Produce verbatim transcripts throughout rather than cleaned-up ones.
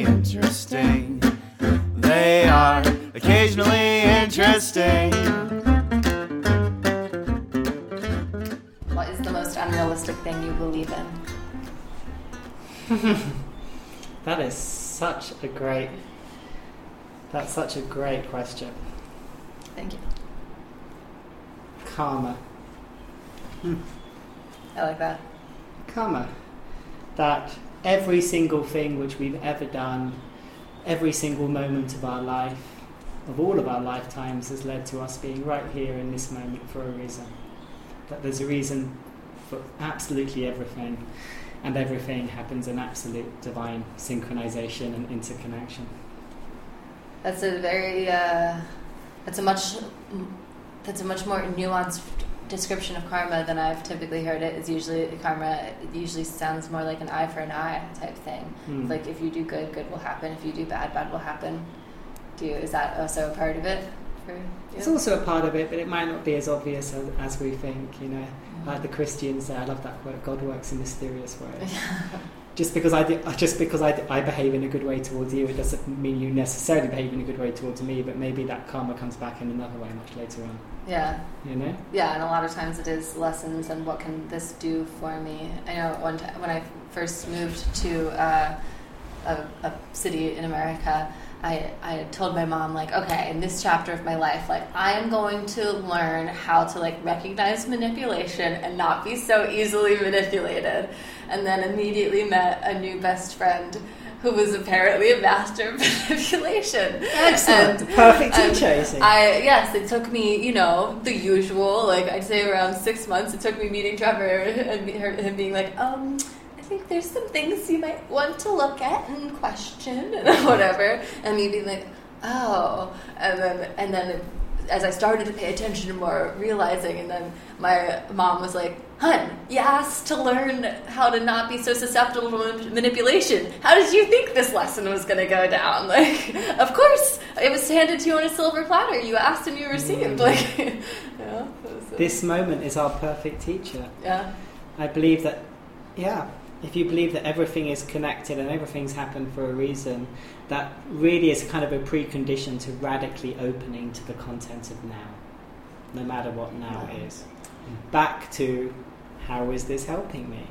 interesting, they are occasionally interesting. What is the most unrealistic thing you believe in? That is such a great, that's such a great question. Thank you. Karma. Hmm. I like that. Karma. That every single thing which we've ever done, every single moment of our life, of all of our lifetimes, has led to us being right here in this moment for a reason. That there's a reason for absolutely everything, and everything happens in absolute divine synchronization and interconnection. That's a very, uh, that's a much, that's a much more nuanced description of karma than I've typically heard it. Is usually karma, it usually sounds more like an eye for an eye type thing. Mm. Like if you do good, good will happen. If you do bad, bad will happen. Do you, is that also a part of it? For you? It's also a part of it, but it might not be as obvious as, as we think. You know, mm. Like the Christians say, I love that quote: God works in mysterious ways. Just because I do, just because I, do, I behave in a good way towards you, it doesn't mean you necessarily behave in a good way towards me. But maybe that karma comes back in another way much later on. Yeah. You know? Yeah, and a lot of times it is lessons and what can this do for me. I know one time when I first moved to uh, a, a city in America, I, I told my mom, like, okay, in this chapter of my life, like, I am going to learn how to, like, recognize manipulation and not be so easily manipulated. And then immediately met a new best friend who was apparently a master of manipulation. Excellent. And, perfect teacher, you see. I, yes, it took me, you know, the usual, like, I'd say around six months, it took me meeting Trevor and him being like, um... I think there's some things you might want to look at and question and whatever, and me being like, oh, and then and then as I started to pay attention more, realizing, and then my mom was like, hun, you asked to learn how to not be so susceptible to manipulation. How did you think this lesson was going to go down? Like, of course, it was handed to you on a silver platter. You asked and you received. Mm. Like, you know, so. This moment is our perfect teacher. Yeah, I believe that. Yeah. If you believe that everything is connected and everything's happened for a reason, that really is kind of a precondition to radically opening to the content of now, no matter what now yeah. is. Back to, how is this helping me?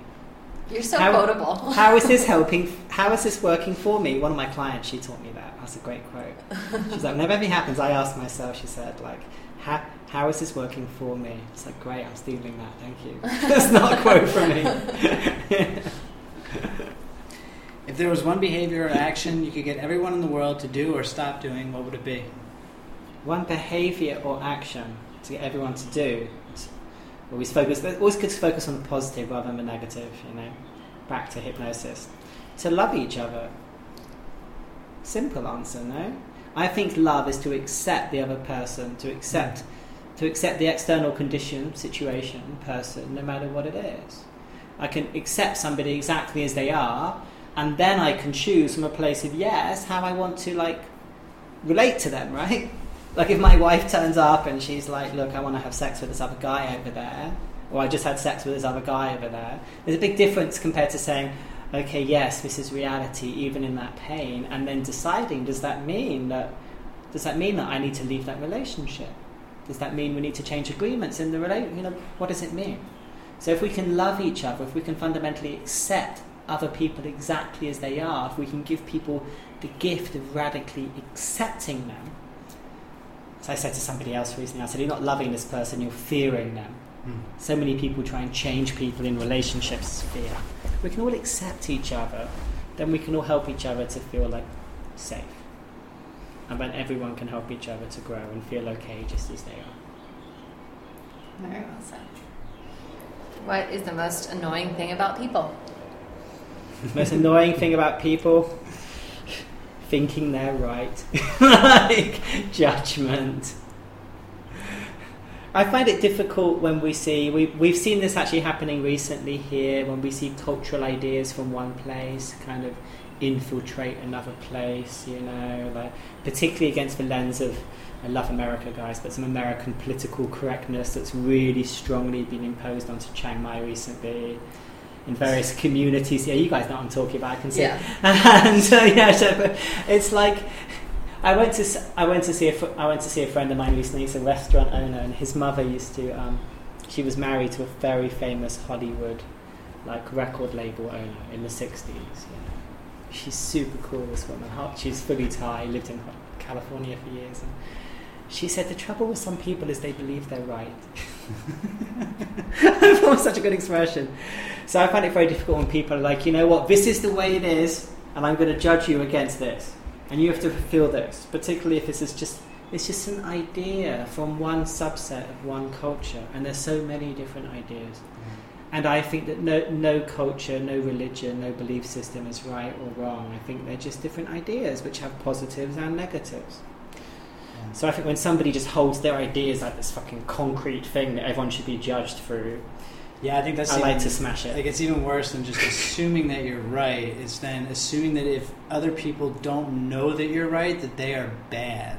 You're so how, quotable. How is this helping? How is this working for me? One of my clients, she taught me that. That's a great quote. She's like, whenever anything happens, I ask myself, she said, like, how, how is this working for me? It's like, great, I'm stealing that, thank you. That's not a quote from me. If there was one behavior or action you could get everyone in the world to do or stop doing, what would it be? One behavior or action to get everyone to do. Always focus, always good to focus on the positive rather than the negative, you know. Back to hypnosis. To love each other. Simple answer, no? I think love is to accept the other person, to accept to accept the external condition, situation, person, no matter what it is. I can accept somebody exactly as they are, and then I can choose from a place of, yes, how I want to, like, relate to them, right? Like, if my wife turns up and she's like, look, I want to have sex with this other guy over there, or I just had sex with this other guy over there, there's a big difference compared to saying, okay, yes, this is reality, even in that pain, and then deciding, does that mean that does that mean that I need to leave that relationship? Does that mean we need to change agreements in the relationship? You know, what does it mean? So if we can love each other, if we can fundamentally accept other people exactly as they are, if we can give people the gift of radically accepting them, as I said to somebody else recently, I said, you're not loving this person, you're fearing them. So many people try and change people in relationships. Fear. We can all accept each other, then we can all help each other to feel like safe, and then everyone can help each other to grow and feel okay just as they are. Very well said. What is the most annoying thing about people? The most annoying thing about people, thinking they're right, like judgment. I find it difficult when we see, we, we've seen this actually happening recently here, when we see cultural ideas from one place kind of infiltrate another place, you know, like, particularly against the lens of, I love America, guys, but some American political correctness that's really strongly been imposed onto Chiang Mai recently. In various communities, yeah, you guys know what I'm talking about. I can see, yeah. and uh, yeah, so it's like I went to I went to see a fr- I went to see a friend of mine recently. He's a restaurant owner, and his mother used to. Um, she was married to a very famous Hollywood, like record label owner in the sixties. You know. She's super cool, this woman. She's fully Thai, lived in California for years, and she said the trouble with some people is they believe they're right. I thought such a good expression. So I find it very difficult when people are like, you know what, this is the way it is, and I'm going to judge you against this, and you have to fulfill this. Particularly if this is just it's just an idea from one subset of one culture, and there's so many different ideas. Mm. And I think that no no culture, no religion, no belief system is right or wrong. I think they're just different ideas which have positives and negatives. So I think when somebody just holds their ideas like this fucking concrete thing that everyone should be judged through, yeah, I think that's I even, like to smash it. Like, it's even worse than just assuming that you're right. It's then assuming that if other people don't know that you're right, that they are bad.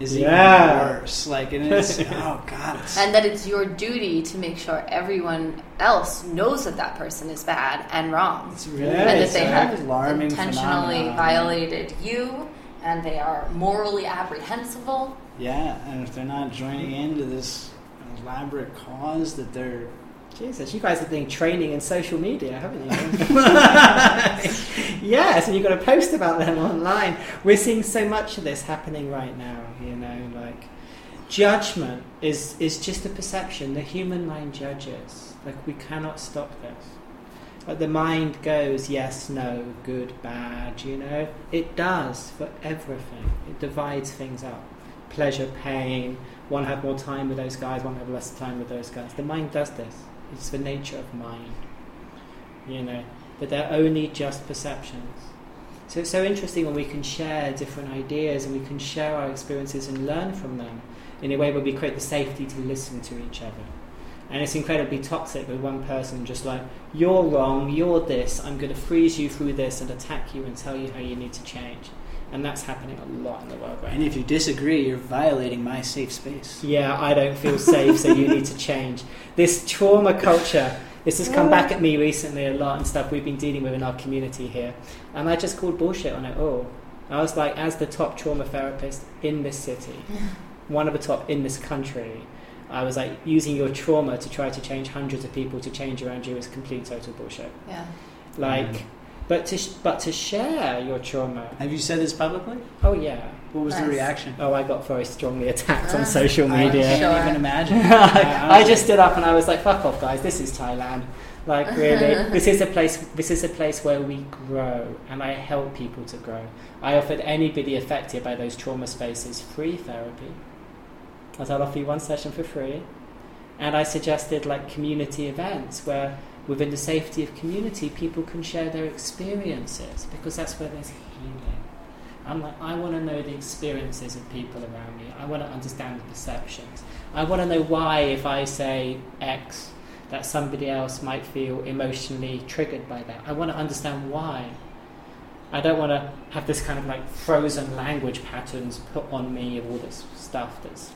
Is yeah. even worse. Like, and it's oh god. It's... And that it's your duty to make sure everyone else knows that that person is bad and wrong. It's really yeah, and that they have alarming intentionally phenomenon. Violated you. And they are morally apprehensible. Yeah, and if they're not joining into this elaborate cause that they're... Jesus, you guys have been training in social media, haven't you? Yes, and you've got to post about them online. We're seeing so much of this happening right now, you know, like... Judgment is, is just a perception. The human mind judges. Like, we cannot stop this. But the mind goes yes, no, good, bad, you know. It does for everything. It divides things up. Pleasure, pain, one had more time with those guys, one had less time with those guys. The mind does this. It's the nature of mind, you know. But they're only just perceptions. So it's so interesting when we can share different ideas and we can share our experiences and learn from them in a way where we create the safety to listen to each other. And it's incredibly toxic with one person just like, you're wrong, you're this, I'm going to freeze you through this and attack you and tell you how you need to change. And that's happening a lot in the world right now. And if you disagree, you're violating my safe space. Yeah, I don't feel safe, so you need to change. This trauma culture, this has come back at me recently a lot and stuff we've been dealing with in our community here. And I just called bullshit on it all. I was like, as the top trauma therapist in this city, one of the top in this country, I was like, using your trauma to try to change hundreds of people to change around you is complete total bullshit. Yeah. Like, mm. but to sh- but to share your trauma. Have you said this publicly? Oh yeah. What was nice. The reaction? Oh, I got very strongly attacked uh, on social media. I can't even imagine. like, I just stood up and I was like, "Fuck off, guys! This is Thailand. Like, really, this is a place. This is a place where we grow, and I help people to grow. I offered anybody affected by those trauma spaces free therapy." As I'll offer you one session for free, and I suggested like community events where within the safety of community people can share their experiences, because that's where there's healing. I'm like, I want to know the experiences of people around me. I want to understand the perceptions. I want to know why if I say X that somebody else might feel emotionally triggered by that. I want to understand why. I don't want to have this kind of like frozen language patterns put on me of all this stuff that's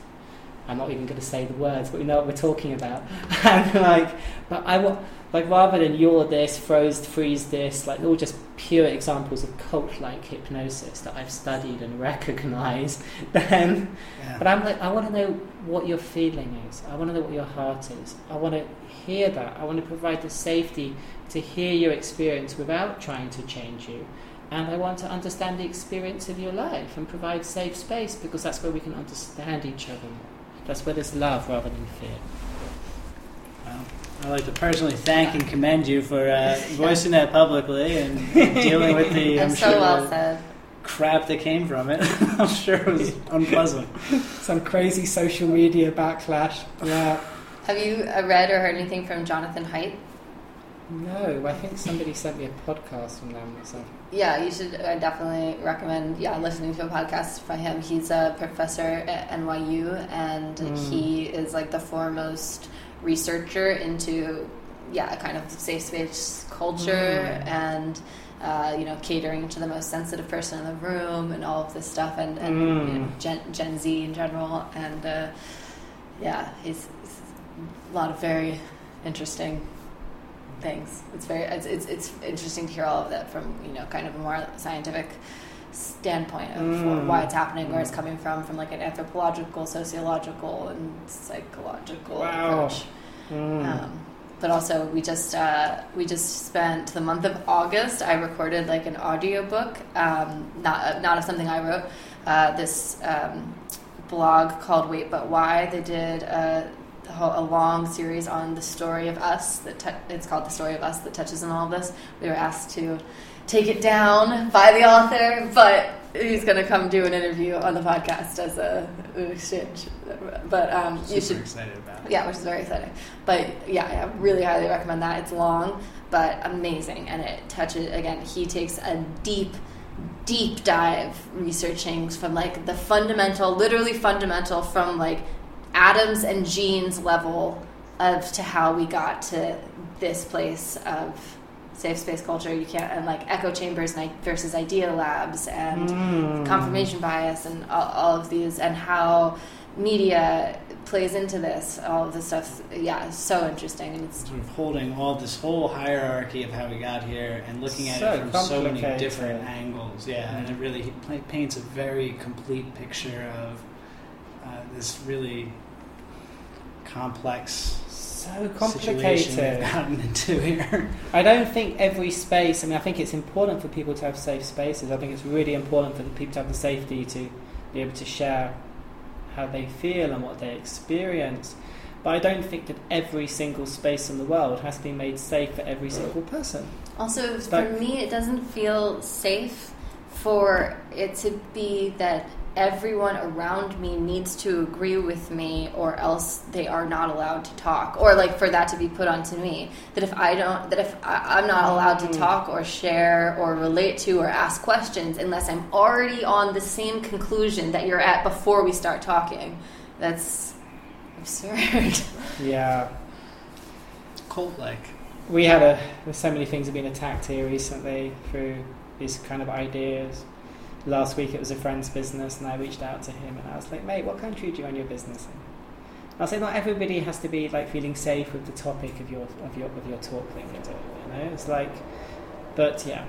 I'm not even going to say the words, but we know what we're talking about. And like, but I want, like, rather than you're this, froze, freeze this, like, all just pure examples of cult-like hypnosis that I've studied and recognise. Then, yeah. But I'm like, I want to know what your feeling is. I want to know what your heart is. I want to hear that. I want to provide the safety to hear your experience without trying to change you. And I want to understand the experience of your life and provide safe space, because that's where we can understand each other more. That's where there's love rather than fear. Well, I'd like to personally thank and commend you for uh, voicing that publicly and dealing with the I'm, I'm so sure well said. Crap that came from it. I'm sure it was unpleasant. Some crazy social media backlash. Yeah. Have you read or heard anything from Jonathan Haidt? No, I think somebody sent me a podcast from them or something. Yeah, you should I definitely recommend yeah, listening to a podcast from him. He's a professor at N Y U, and mm. he is like the foremost researcher into, yeah, a kind of safe space culture mm. and, uh, you know, catering to the most sensitive person in the room and all of this stuff, and, and mm. you know, Gen, Gen Z in general. And, uh, yeah, he's, he's a lot of very interesting things. It's very it's, it's it's interesting to hear all of that from, you know, kind of a more scientific standpoint of mm. why it's happening, where it's coming from, from like an anthropological, sociological, and psychological wow. approach. Mm. Um, but also, we just uh, we just spent the month of August. I recorded like an audiobook, um, not not of something I wrote. Uh, this um, blog called Wait But Why. They did a. a long series on the story of us that te- it's called The Story of Us, that touches on all of this. We were asked to take it down by the author, but he's going to come do an interview on the podcast as a an exchange. But um, you should super excited about it. Yeah, which is very exciting. But yeah, I really highly recommend that. It's long but amazing, and it touches, again, he takes a deep deep dive researching from like the fundamental, literally fundamental, from like atoms and genes level of to how we got to this place of safe space culture. You can't, and like echo chambers versus idea labs and mm. confirmation bias and all, all of these, and how media plays into this, all of this stuff. Yeah, it's so interesting. And it's sort of holding all this whole hierarchy of how we got here and looking at so it from so many different angles. Yeah, mm. and it really paints a very complete picture of Uh, this really complex, so complicated situation we've gotten into here. I don't think every space. I mean, I think it's important for people to have safe spaces. I think it's really important for people to have the safety to be able to share how they feel and what they experience. But I don't think that every single space in the world has to be made safe for every single person. Also, but for me, it doesn't feel safe for it to be that everyone around me needs to agree with me or else they are not allowed to talk, or like for that to be put onto me, that if I don't, that if I, I'm not allowed to talk or share or relate to or ask questions unless I'm already on the same conclusion that you're at before we start talking. That's absurd. Yeah. Cult-like. We had a, so many things have been attacked here recently through these kind of ideas. Last week it was a friend's business, and I reached out to him, and I was like, mate, what country do you own your business in? And I said, not everybody has to be like feeling safe with the topic of your of your of your talk thing you're doing, you know? It's like, but yeah,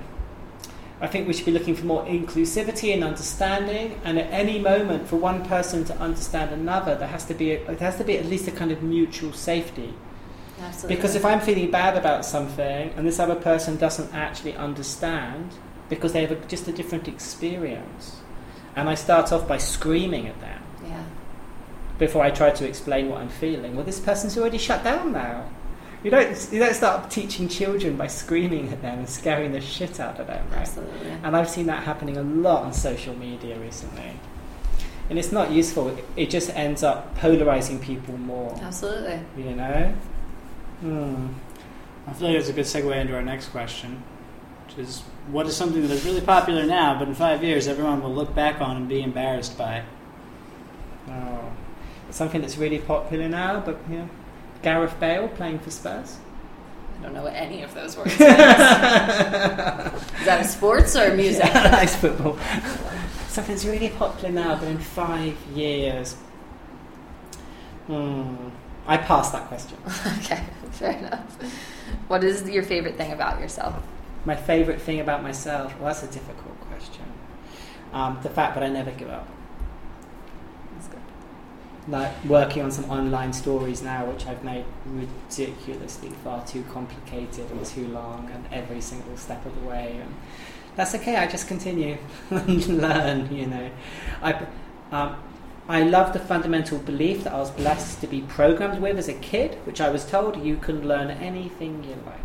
I think we should be looking for more inclusivity and understanding, and at any moment for one person to understand another, there has to be a, there has to be at least a kind of mutual safety. Absolutely. Because if I'm feeling bad about something and this other person doesn't actually understand, because they have a, just a different experience, and I start off by screaming at them yeah. before I try to explain what I'm feeling. Well, this person's already shut down now. You don't you don't start teaching children by screaming at them and scaring the shit out of them, right? Absolutely. And I've seen that happening a lot on social media recently, and it's not useful. It just ends up polarizing people more. Absolutely. You know. Mm. I feel like it's a good segue into our next question, which is, what is something that is really popular now, but in five years everyone will look back on and be embarrassed by? Oh, something that's really popular now, but yeah, Gareth Bale playing for Spurs. I don't know what any of those words means. Is that sports or music? Yeah, nice football. Something's really popular now, but in five years. Hmm. I passed that question. Okay, fair enough. What is your favorite thing about yourself? My favourite thing about myself? Well, that's a difficult question. Um, the fact that I never give up. That's good. Like, working on some online stories now, which I've made ridiculously far too complicated and too long, and every single step of the way. And that's okay, I just continue and learn, you know. I, um, I love the fundamental belief that I was blessed to be programmed with as a kid, which I was told, you can learn anything you like.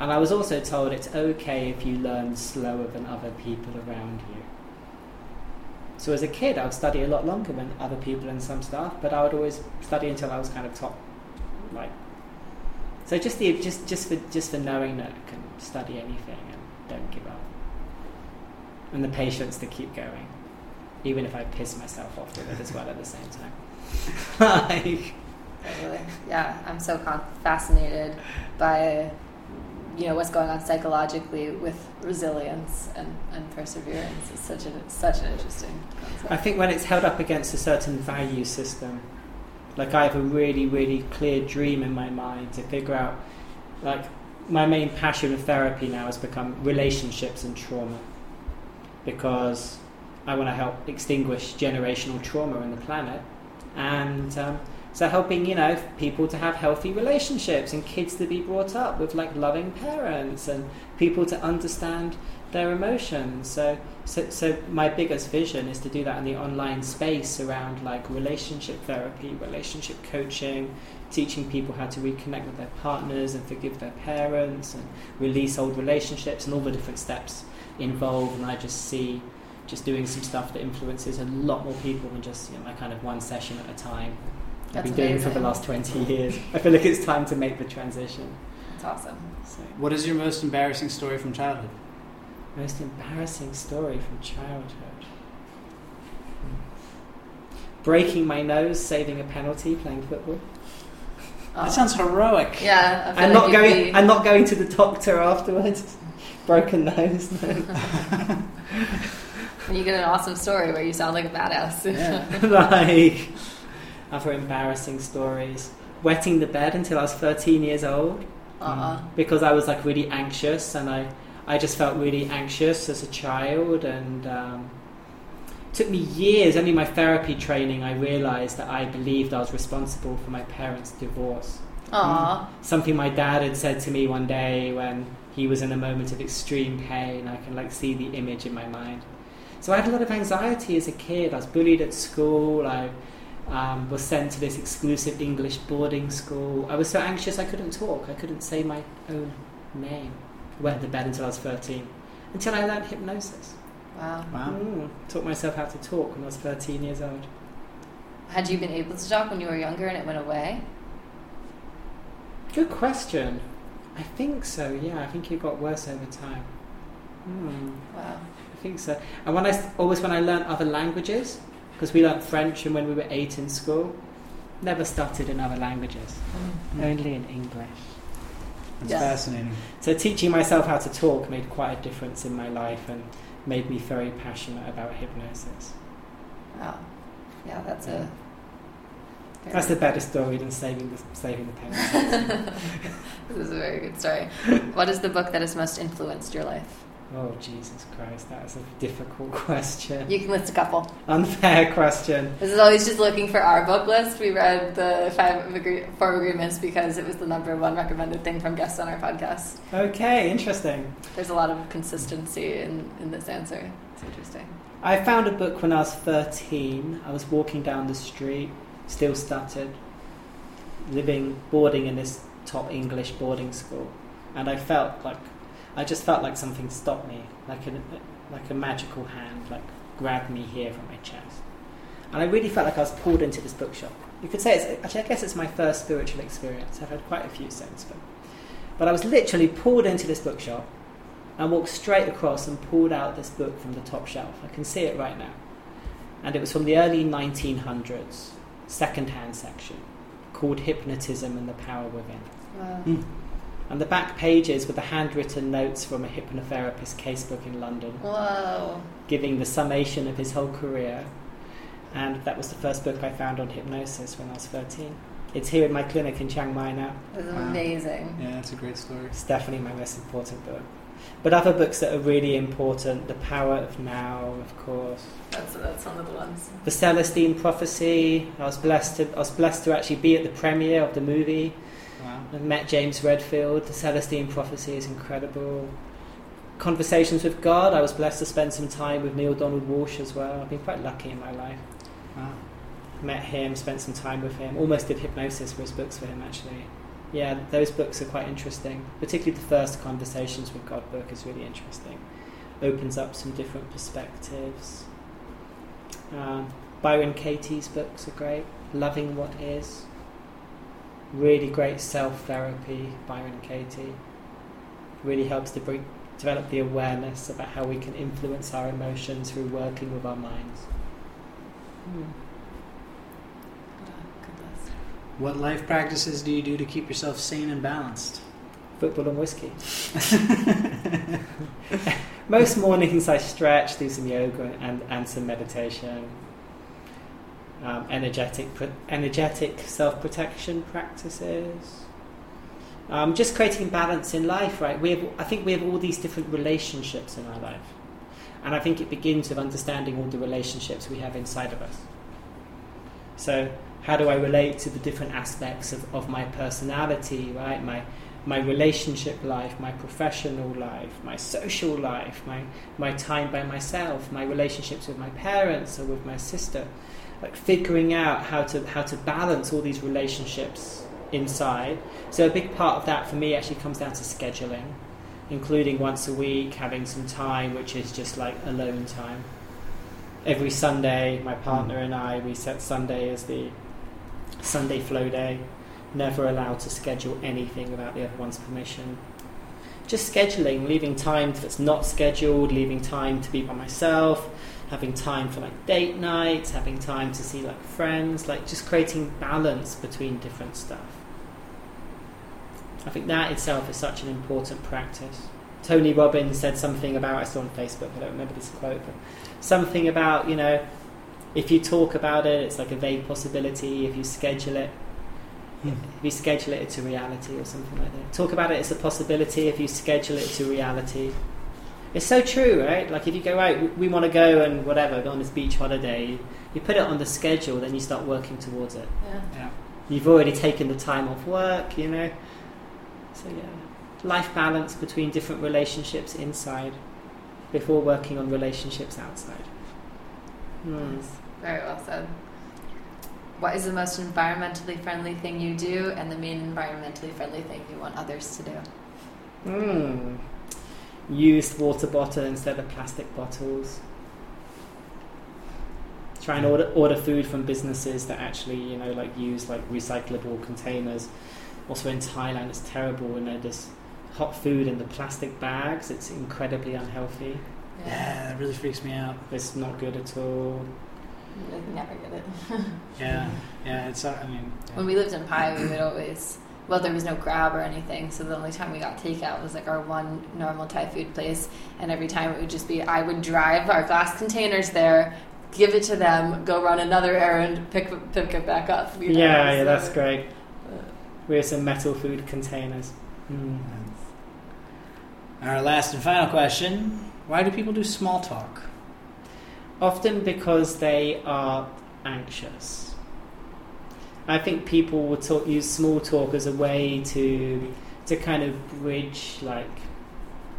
And I was also told it's okay if you learn slower than other people around you. So as a kid, I would study a lot longer than other people and some stuff, but I would always study until I was kind of top, like So just the just just for just for knowing that I can study anything and don't give up, and the patience to keep going, even if I piss myself off with it as well at the same time. Like, totally. Yeah, I'm so con- fascinated by, you know, what's going on psychologically with resilience and, and perseverance. It's such an such an interesting concept. I think when it's held up against a certain value system, like I have a really, really clear dream in my mind to figure out, like, my main passion of therapy now has become relationships and trauma, because I want to help extinguish generational trauma in the planet, and um, so helping, you know, people to have healthy relationships and kids to be brought up with, like, loving parents and people to understand their emotions. So, so, so my biggest vision is to do that in the online space around, like, relationship therapy, relationship coaching, teaching people how to reconnect with their partners and forgive their parents and release old relationships and all the different steps involved. And I just see just doing some stuff that influences a lot more people than just, you know, my kind of one session at a time. That's I've been amazing. Doing for the last twenty years. I feel like it's time to make the transition. That's awesome. So, what is your most embarrassing story from childhood? Most embarrassing story from childhood? Breaking my nose, saving a penalty, playing football. Oh. That sounds heroic. Yeah. I feel and like not going. Be... And not going to the doctor afterwards. Broken nose. No. You get an awesome story where you sound like a badass. Yeah. Like, other embarrassing stories. Wetting the bed until I was thirteen years old. Uh-huh. Because I was, like, really anxious, and I, I just felt really anxious as a child, and um, it took me years, only my therapy training, I realised that I believed I was responsible for my parents' divorce. Uh-huh. Something my dad had said to me one day when he was in a moment of extreme pain. I can, like, see the image in my mind. So I had a lot of anxiety as a kid. I was bullied at school. I Um, was sent to this exclusive English boarding school. I was so anxious I couldn't talk. I couldn't say my own name. Went to bed until I was thirteen. Until I learned hypnosis. Wow. Wow. Mm, taught myself how to talk when I was thirteen years old. Had you been able to talk when you were younger and it went away? Good question. I think so, yeah. I think it got worse over time. Mm. Wow. I think so. And when I, always when I learned other languages... Because we learnt French, and when we were eight in school, never stuttered in other languages, mm. only in English. That's yes. fascinating. So teaching myself how to talk made quite a difference in my life and made me very passionate about hypnosis. Wow. Yeah, that's yeah. a... That's a better story than saving the, saving the penguins. This is a very good story. What is the book that has most influenced your life? Oh, Jesus Christ, that is a difficult question. You can list a couple. Unfair question. This is always just looking for our book list. We read the five of agree- Four Agreements because it was the number one recommended thing from guests on our podcast. Okay, interesting. There's a lot of consistency in, in this answer. It's interesting. I found a book when I was thirteen. I was walking down the street, still stuttered, living, boarding in this top English boarding school. And I felt like... I just felt like something stopped me, like a, like a magical hand, like grabbed me here from my chest. And I really felt like I was pulled into this bookshop. You could say, it's, actually I guess it's my first spiritual experience. I've had quite a few since. But, but I was literally pulled into this bookshop and walked straight across and pulled out this book from the top shelf. I can see it right now. And it was from the early nineteen hundreds, second-hand section, called Hypnotism and the Power Within. Wow. Mm. And the back pages were the handwritten notes from a hypnotherapist casebook in London. Whoa. Giving the summation of his whole career. And that was the first book I found on hypnosis when I was thirteen. It's here in my clinic in Chiang Mai now. It's amazing. Wow. Yeah, it's a great story. It's definitely my most important book. But other books that are really important, The Power of Now, of course. That's that's one of the ones. The Celestine Prophecy. I was blessed to I was blessed to actually be at the premiere of the movie. Wow. I've met James Redfield. The Celestine Prophecy is incredible. Conversations with God. I was blessed to spend some time with Neil Donald Walsh as well. I've been quite lucky in my life. Wow. Met him, spent some time with him. Almost did hypnosis for his books for him, actually. Yeah, those books are quite interesting. Particularly the first Conversations with God book is really interesting. Opens up some different perspectives. Um, Byron Katie's books are great. Loving What Is. really great self-therapy, Byron Katie, really helps to bring, develop the awareness about how we can influence our emotions through working with our minds. Mm. What life practices do you do to keep yourself sane and balanced? Football and whiskey. Most mornings I stretch, do some yoga and, and some meditation. Um, energetic energetic self-protection practices. Um, just creating balance in life, right? We have, I think we have all these different relationships in our life. And I think it begins with understanding all the relationships we have inside of us. So how do I relate to the different aspects of, of my personality, right? My my relationship life, my professional life, my social life, my, my time by myself, my relationships with my parents or with my sister. Like figuring out how to how to balance all these relationships inside. So a big part of that for me actually comes down to scheduling, including once a week having some time which is just like alone time. Every Sunday, my partner and I, we set Sunday as the Sunday flow day. Never allowed to schedule anything without the other one's permission. Just scheduling, leaving time that's not scheduled, leaving time to be by myself, having time for like date nights, having time to see like friends, like just creating balance between different stuff. I think that itself is such an important practice. Tony Robbins said something about, I saw on Facebook, I don't remember this quote, but something about, you know, if you talk about it, it's like a vague possibility. If you schedule it, yeah. if you schedule it, it's a reality or something like that. Talk about it, it's a possibility. If you schedule it, it's a reality. It's so true, right? Like if you go, right, we, we want to go and whatever, go on this beach holiday, you put it on the schedule, then you start working towards it. Yeah. yeah. You've already taken the time off work, you know. So yeah. Life balance between different relationships inside before working on relationships outside. Mm. Yes. Very well said. What is the most environmentally friendly thing you do and the main environmentally friendly thing you want others to do? Mm. Used water bottle instead of plastic bottles. Try and order, order food from businesses that actually, you know, like use like recyclable containers. Also in Thailand, it's terrible. You know, there's hot food in the plastic bags. It's incredibly unhealthy. Yeah, yeah that really freaks me out. It's not good at all. You never get it. yeah, yeah. It's. I mean, yeah. When we lived in Pai, we would always. Well, there was no Grab or anything, so the only time we got takeout was like our one normal Thai food place, and every time it would just be I would drive our glass containers there, give it to them, go run another errand, pick pick it back up. You know? Yeah, so, yeah, that's great. We have some metal food containers. Mm. Our last and final question. Why do people do small talk? Often because they are anxious. I think people will talk, use small talk as a way to to kind of bridge, like,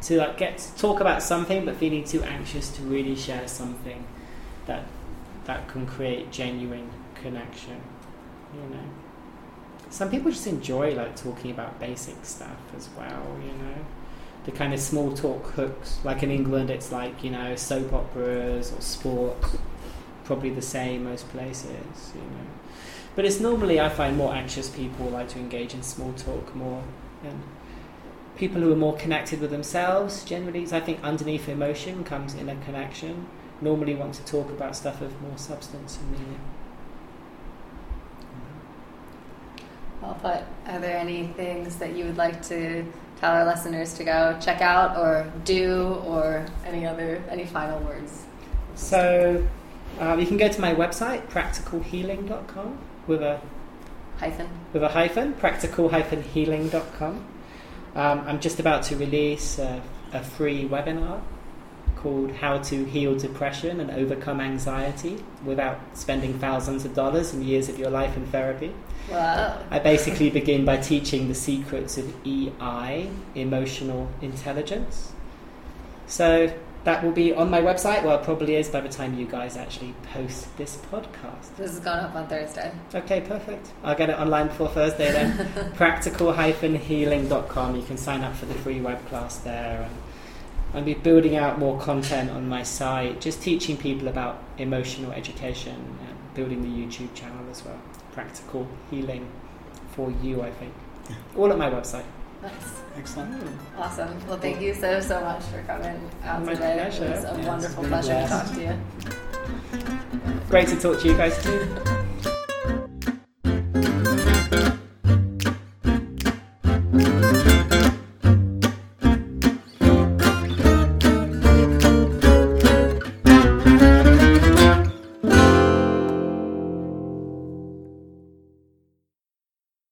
to like get to talk about something but feeling too anxious to really share something that that can create genuine connection, you know. Some people just enjoy like talking about basic stuff as well, you know, the kind of small talk hooks. Like in England, it's like, you know, soap operas or sports, probably the same most places, you know. But it's normally, I find more anxious people like to engage in small talk more, and people who are more connected with themselves generally, I think underneath emotion comes inner connection, normally want to talk about stuff of more substance and meaning. Well put. Are there any things that you would like to tell our listeners to go check out or do, or any other any final words? So uh, you can go to my website, practical healing dot com, with a hyphen with a hyphen practical dash healing dot com. um, I'm just about to release a, a free webinar called How to Heal Depression and Overcome Anxiety Without Spending Thousands of Dollars and Years of Your Life in Therapy. Wow. I basically begin by teaching the secrets of E I, emotional intelligence. So that will be on my website. Well, it probably is by the time you guys actually post this podcast. This has gone up on Thursday. Okay, perfect. I'll get it online before Thursday then. practical dash healing dot com. You can sign up for the free web class there, and I'll be building out more content on my site, just teaching people about emotional education and building the YouTube channel as well. Practical Healing for you, I think. Yeah. All at my website. Nice. Excellent. Mm. Awesome. Well, thank you so, so much for coming out my today. Pleasure. It was a yeah, wonderful pleasure blessed. to talk to you. Great to talk to you guys too.